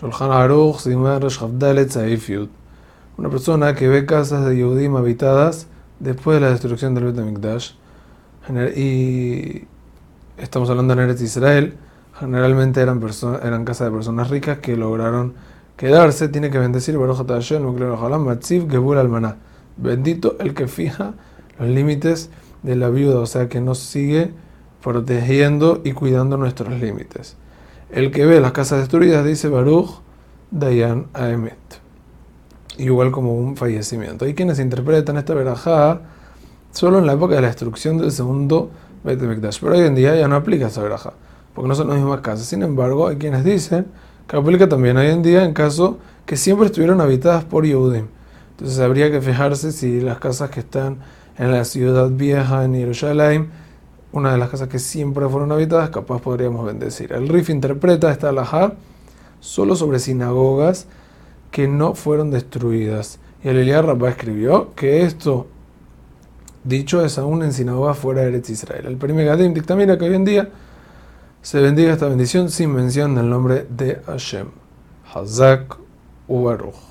Shulchan Aruch, Simán Rosh Chavdalet, Saif Yud. Una persona que ve casas de Yehudim habitadas después de la destrucción del Beit Hamikdash, y estamos hablando de Eretz Israel, generalmente eran casas de personas ricas que lograron quedarse. Tiene que bendecir Baruch Atah Hashem, Nokea Matziv Gevul Almanah. Bendito el que fija los límites de la viuda, o sea que nos sigue protegiendo y cuidando nuestros límites. El que ve las casas destruidas dice Baruch Dayan Ahemet, igual como un fallecimiento. Hay quienes interpretan esta verajá solo en la época de la destrucción del segundo Beit Hamikdash, pero hoy en día ya no aplica esa verajá, porque no son las mismas casas. Sin embargo, hay quienes dicen que aplica también hoy en día en caso que siempre estuvieron habitadas por Yehudim. Entonces habría que fijarse si las casas que están en la ciudad vieja, en Yerushalayim, una de las casas que siempre fueron habitadas, capaz podríamos bendecir. El RIF interpreta esta halajá solo sobre sinagogas que no fueron destruidas. Y el Eliyahu Rabbah escribió que esto, dicho, es aún en sinagogas fuera de Eretz Israel. El primer Gadim dictamina que hoy en día se bendiga esta bendición sin mención del nombre de Hashem. Hazak Ubaruj.